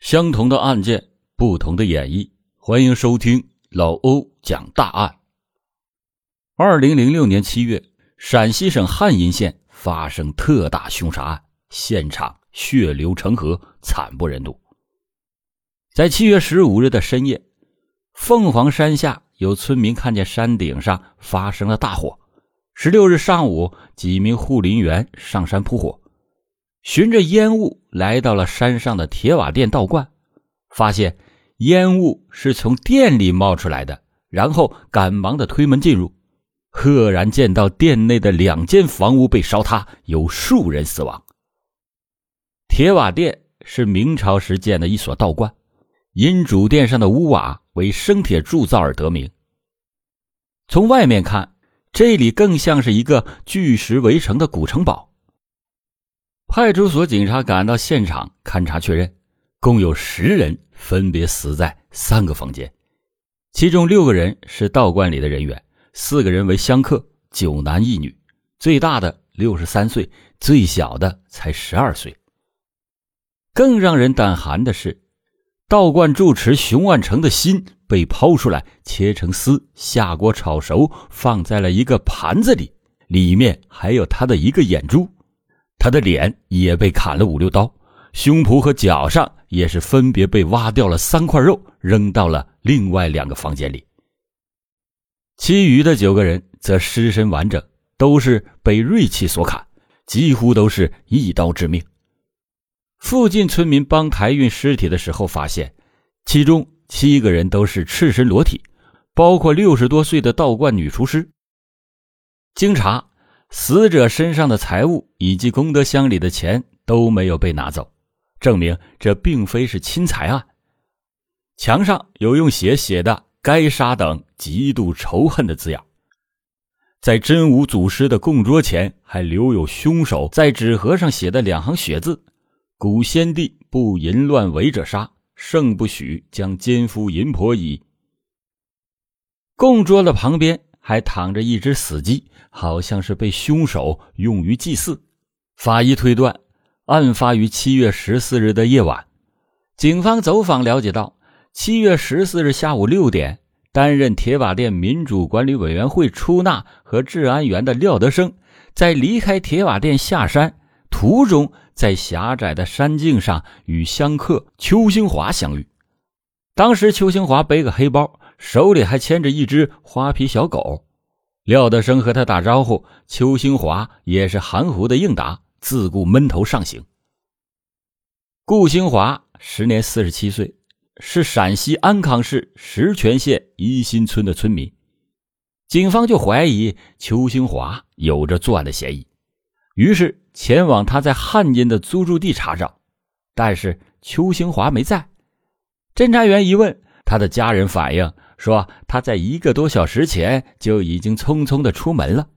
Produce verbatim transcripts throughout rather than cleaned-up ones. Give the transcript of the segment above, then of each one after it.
相同的案件，不同的演绎，欢迎收听老欧讲大案。二零零六年七月，陕西省汉阴县发生特大凶杀案，现场血流成河，惨不忍睹。在七月十五日的深夜，凤凰山下有村民看见山顶上发生了大火。十六日上午，几名护林员上山扑火，循着烟雾来到了山上的铁瓦店道观，发现烟雾是从店里冒出来的，然后赶忙的推门进入，赫然见到店内的两间房屋被烧塌，有数人死亡。铁瓦店是明朝时建的一所道观，因主殿上的屋瓦为生铁铸造而得名。从外面看，这里更像是一个巨石围成的古城堡。派出所警察赶到现场勘查确认，共有十人分别死在三个房间，其中六个人是道观里的人员，四个人为香客，九男一女，最大的六十三岁，最小的才十二岁。更让人胆寒的是，道观住持熊万成的心被抛出来，切成丝，下锅炒熟，放在了一个盘子里，里面还有他的一个眼珠。他的脸也被砍了五六刀，胸脯和脚上也是分别被挖掉了三块肉，扔到了另外两个房间里。其余的九个人则尸身完整，都是被锐器所砍，几乎都是一刀致命。附近村民帮抬运尸体的时候发现，其中七个人都是赤身裸体，包括六十多岁的道观女厨师。经查，死者身上的财物以及功德箱里的钱都没有被拿走，证明这并非是侵财案。墙上有用血写的该杀等极度仇恨的字样，在真武祖师的供桌前还留有凶手在纸盒上写的两行血字：古先帝不淫乱为者杀，圣不许将奸夫淫婆矣。供桌的旁边还躺着一只死鸡，好像是被凶手用于祭祀。法医推断，案发于七月十四日的夜晚。警方走访了解到，七月十四日下午六点，担任铁瓦店民主管理委员会出纳和治安员的廖德生，在离开铁瓦店下山途中，在狭窄的山径上与香客邱兴华相遇。当时邱兴华背个黑包，手里还牵着一只花皮小狗。廖德生和他打招呼，邱兴华也是含糊的应答，自顾闷头上行。顾兴华时年四十七岁，是陕西安康市石泉县一新村的村民。警方就怀疑邱兴华有着作案的嫌疑，于是前往他在汉阴的租住地查找，但是邱兴华没在。侦查员一问，他的家人反映说，他在一个多小时前就已经匆匆的出门了。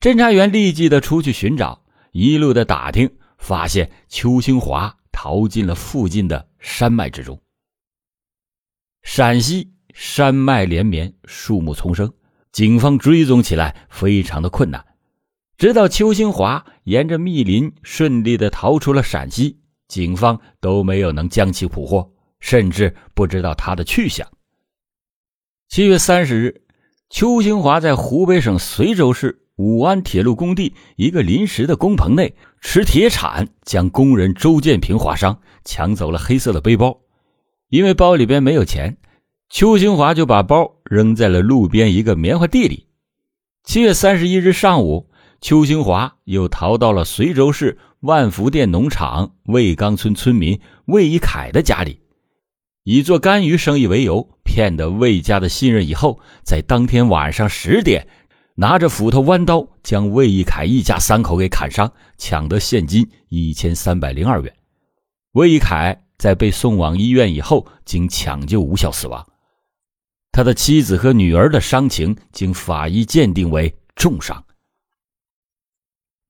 侦查员立即的出去寻找，一路的打听，发现邱兴华逃进了附近的山脉之中。陕西山脉连绵，树木丛生，警方追踪起来非常的困难。直到邱兴华沿着密林顺利的逃出了陕西，警方都没有能将其捕获，甚至不知道他的去向。七月三十日，邱兴华在湖北省随州市武安铁路工地一个临时的工棚内，持铁铲将工人周建平划伤，抢走了黑色的背包。因为包里边没有钱，邱兴华就把包扔在了路边一个棉花地里。七月三十一日上午，邱兴华又逃到了随州市万福店农场魏岗村村民魏一凯的家里，以做干鱼生意为由，骗得魏家的信任以后，在当天晚上十点，拿着斧头弯刀将魏一凯一家三口给砍伤，抢得现金一千三百零二元。魏一凯在被送往医院以后，经抢救无效死亡。他的妻子和女儿的伤情经法医鉴定为重伤。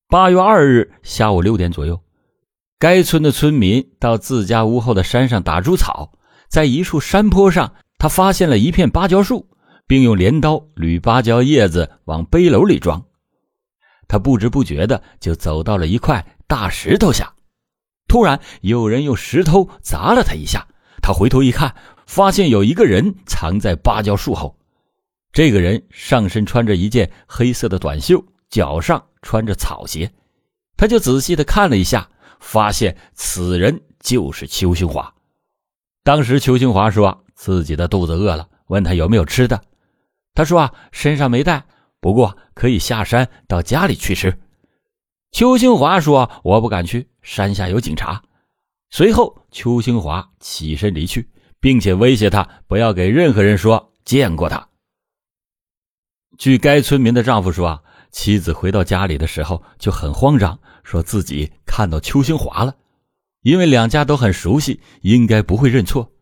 八月二日下午六点左右，该村的村民到自家屋后的山上打猪草，在一处山坡上，他发现了一片芭蕉树，并用镰刀捋芭蕉叶子往背篓里装。他不知不觉的就走到了一块大石头下，突然有人用石头砸了他一下，他回头一看，发现有一个人藏在芭蕉树后。这个人上身穿着一件黑色的短袖，脚上穿着草鞋。他就仔细地看了一下，发现此人就是邱兴华。当时邱兴华说自己的肚子饿了，问他有没有吃的。他说啊，身上没带，不过可以下山到家里去吃。邱兴华说，我不敢去，山下有警察。随后邱兴华起身离去，并且威胁他不要给任何人说见过他。据该村民的丈夫说啊，妻子回到家里的时候就很慌张，说自己看到邱兴华了，因为两家都很熟悉，应该不会认错。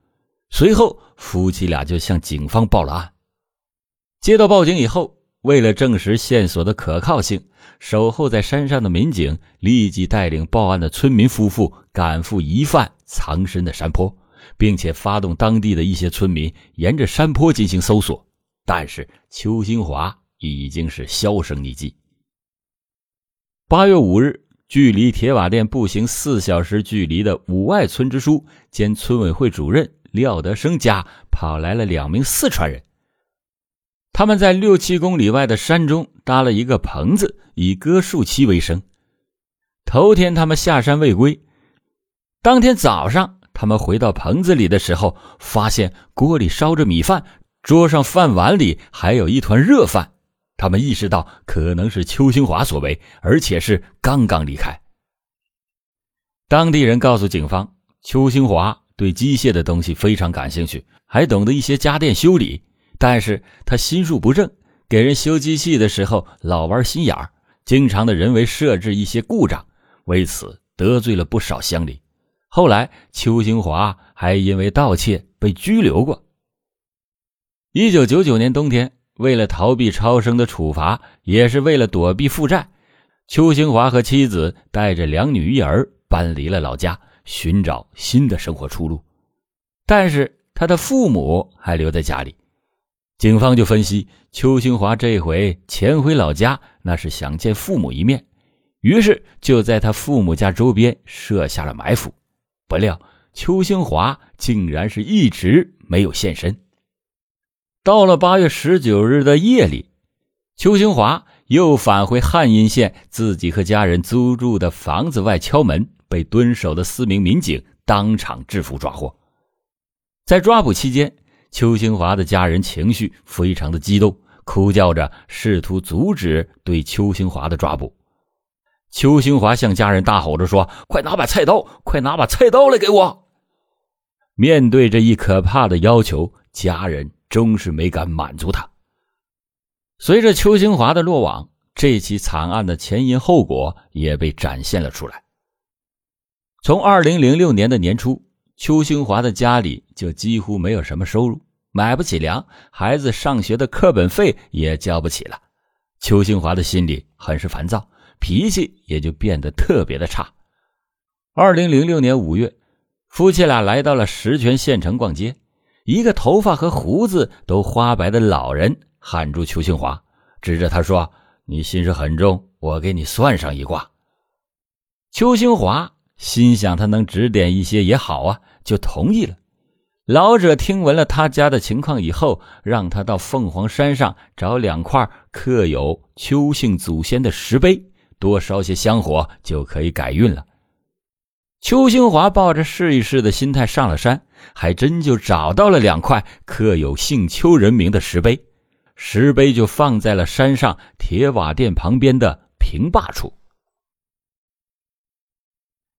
随后夫妻俩就向警方报了案。接到报警以后，为了证实线索的可靠性，守候在山上的民警立即带领报案的村民夫妇赶赴疑犯藏身的山坡，并且发动当地的一些村民沿着山坡进行搜索。但是邱兴华已经是销声匿迹。八月五日，距离铁瓦店步行四小时距离的五外村支书兼村委会主任廖德生家跑来了两名四川人。他们在六七公里外的山中搭了一个棚子，以割树漆为生。头天他们下山未归，当天早上他们回到棚子里的时候，发现锅里烧着米饭，桌上饭碗里还有一团热饭。他们意识到可能是邱兴华所为，而且是刚刚离开。当地人告诉警方，邱兴华对机械的东西非常感兴趣，还懂得一些家电修理，但是他心术不正，给人修机器的时候老玩心眼儿，经常的人为设置一些故障，为此得罪了不少乡里。后来邱兴华还因为盗窃被拘留过。一九九九年冬天，为了逃避超生的处罚，也是为了躲避负债，邱兴华和妻子带着两女一儿搬离了老家，寻找新的生活出路。但是他的父母还留在家里。警方就分析，邱兴华这回潜回老家，那是想见父母一面，于是就在他父母家周边设下了埋伏。不料邱兴华竟然是一直没有现身。到了八月十九日的夜里，邱兴华又返回汉阴县自己和家人租住的房子外敲门，被蹲守的四名民警当场制服抓获。在抓捕期间，邱兴华的家人情绪非常的激动，哭叫着试图阻止对邱兴华的抓捕。邱兴华向家人大吼着说，快拿把菜刀，快拿把菜刀来给我。面对这一可怕的要求，家人终是没敢满足他。随着邱兴华的落网，这起惨案的前因后果也被展现了出来。从二零零六年的年初，邱兴华的家里就几乎没有什么收入，买不起粮，孩子上学的课本费也交不起了。邱兴华的心里很是烦躁，脾气也就变得特别的差。二零零六年五月，夫妻俩来到了石泉县城逛街，一个头发和胡子都花白的老人喊住邱兴华，指着他说，你心事很重，我给你算上一卦。邱兴华心想他能指点一些也好啊，就同意了。老者听闻了他家的情况以后，让他到凤凰山上找两块刻有邱姓祖先的石碑，多烧些香火就可以改运了。邱兴华抱着试一试的心态上了山，还真就找到了两块刻有姓邱人名的石碑，石碑就放在了山上铁瓦店旁边的平坝处。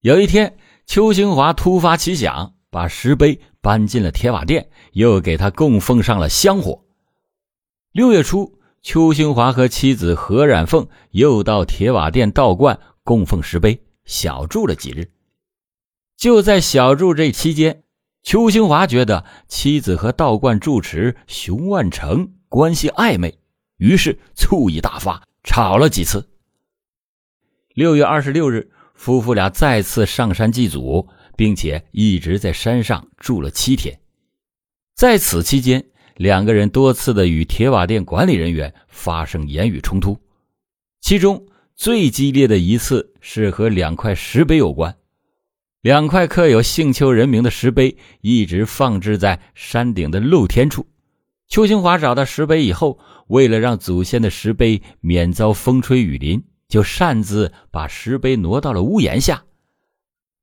有一天，邱兴华突发奇想，把石碑搬进了铁瓦店，又给他供奉上了香火。六月初，邱兴华和妻子何冉凤又到铁瓦店道观供奉石碑，小住了几日。就在小住这期间，邱兴华觉得妻子和道观住持熊万成关系暧昧，于是醋意大发，吵了几次。六月二十六日，夫妇俩再次上山祭祖，并且一直在山上住了七天。在此期间，两个人多次的与铁瓦店管理人员发生言语冲突，其中最激烈的一次是和两块石碑有关。两块刻有姓邱人名的石碑一直放置在山顶的露天处。邱兴华找到石碑以后，为了让祖先的石碑免遭风吹雨淋，就擅自把石碑挪到了屋檐下。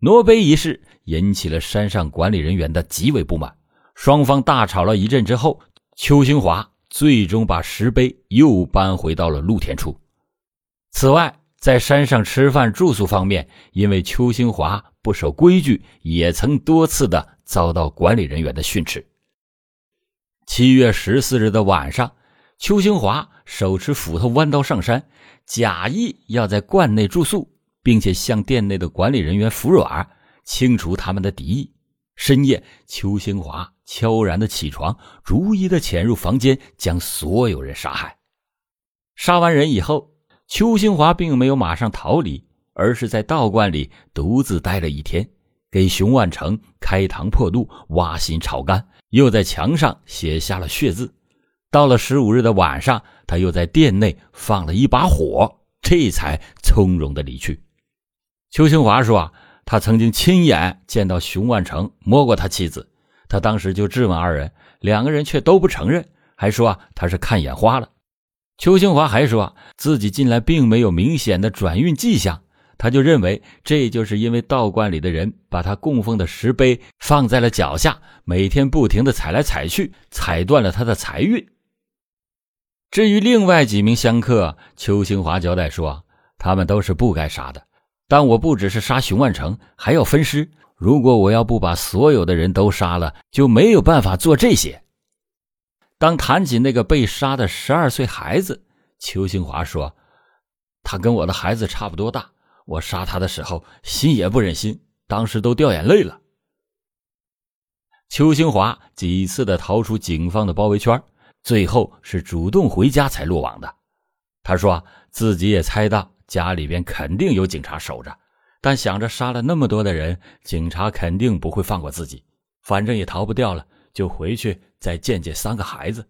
挪碑一事引起了山上管理人员的极为不满，双方大吵了一阵之后，邱兴华最终把石碑又搬回到了露天处。此外，在山上吃饭住宿方面，因为邱兴华不守规矩，也曾多次的遭到管理人员的训斥。七月十四日的晚上，邱兴华手持斧头弯刀上山，假意要在观内住宿，并且向店内的管理人员服软，清除他们的敌意。深夜，邱兴华悄然的起床，逐一的潜入房间，将所有人杀害。杀完人以后，邱兴华并没有马上逃离，而是在道观里独自待了一天，给熊万成开膛破肚，挖心炒肝，又在墙上写下了血字。到了十五日的晚上，他又在店内放了一把火，这才从容的离去。邱兴华说啊，他曾经亲眼见到熊万成摸过他妻子，他当时就质问二人，两个人却都不承认，还说啊他是看眼花了。邱兴华还说自己近来并没有明显的转运迹象，他就认为这就是因为道观里的人把他供奉的石碑放在了脚下，每天不停地踩来踩去，踩断了他的财运。至于另外几名香客，邱兴华交代说，他们都是不该杀的，但我不只是杀熊万成，还要分尸，如果我要不把所有的人都杀了，就没有办法做这些。当谈起那个被杀的十二岁孩子，邱兴华说，他跟我的孩子差不多大，我杀他的时候心也不忍心，当时都掉眼泪了。邱兴华几次的逃出警方的包围圈，最后是主动回家才落网的。他说自己也猜到家里边肯定有警察守着，但想着杀了那么多的人，警察肯定不会放过自己，反正也逃不掉了，就回去再见见三个孩子。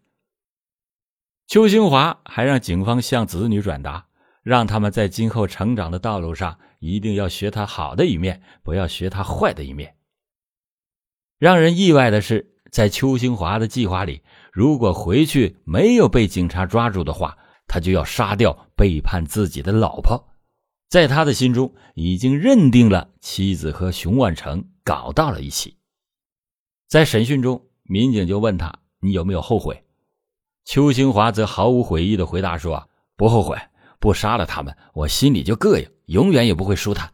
邱兴华还让警方向子女转达，让他们在今后成长的道路上一定要学他好的一面，不要学他坏的一面。让人意外的是，在邱兴华的计划里，如果回去没有被警察抓住的话，他就要杀掉背叛自己的老婆。在他的心中已经认定了妻子和熊万成搞到了一起。在审讯中，民警就问他，你有没有后悔？邱兴华则毫无悔意的回答说，不后悔，不杀了他们，我心里就膈应，永远也不会舒坦。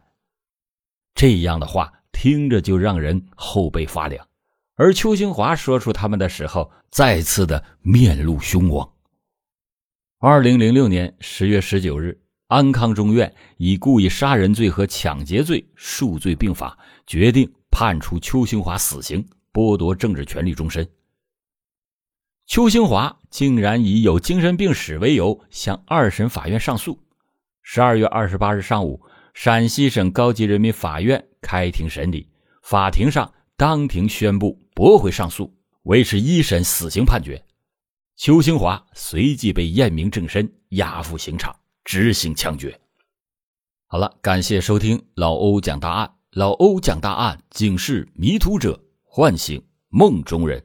这样的话听着就让人后背发凉，而邱兴华说出他们的时候，再次的面露凶光。二零零六年十月十九日，安康中院以故意杀人罪和抢劫罪数罪并罚，决定判处邱兴华死刑，剥夺政治权利终身。邱兴华竟然以有精神病史为由向二审法院上诉。十二月二十八日上午，陕西省高级人民法院开庭审理，法庭上当庭宣布驳回上诉，维持一审死刑判决。邱兴华随即被验明正身，押赴刑场执行枪决。好了，感谢收听老欧讲大案，老欧讲大案，警示迷途者，唤醒梦中人。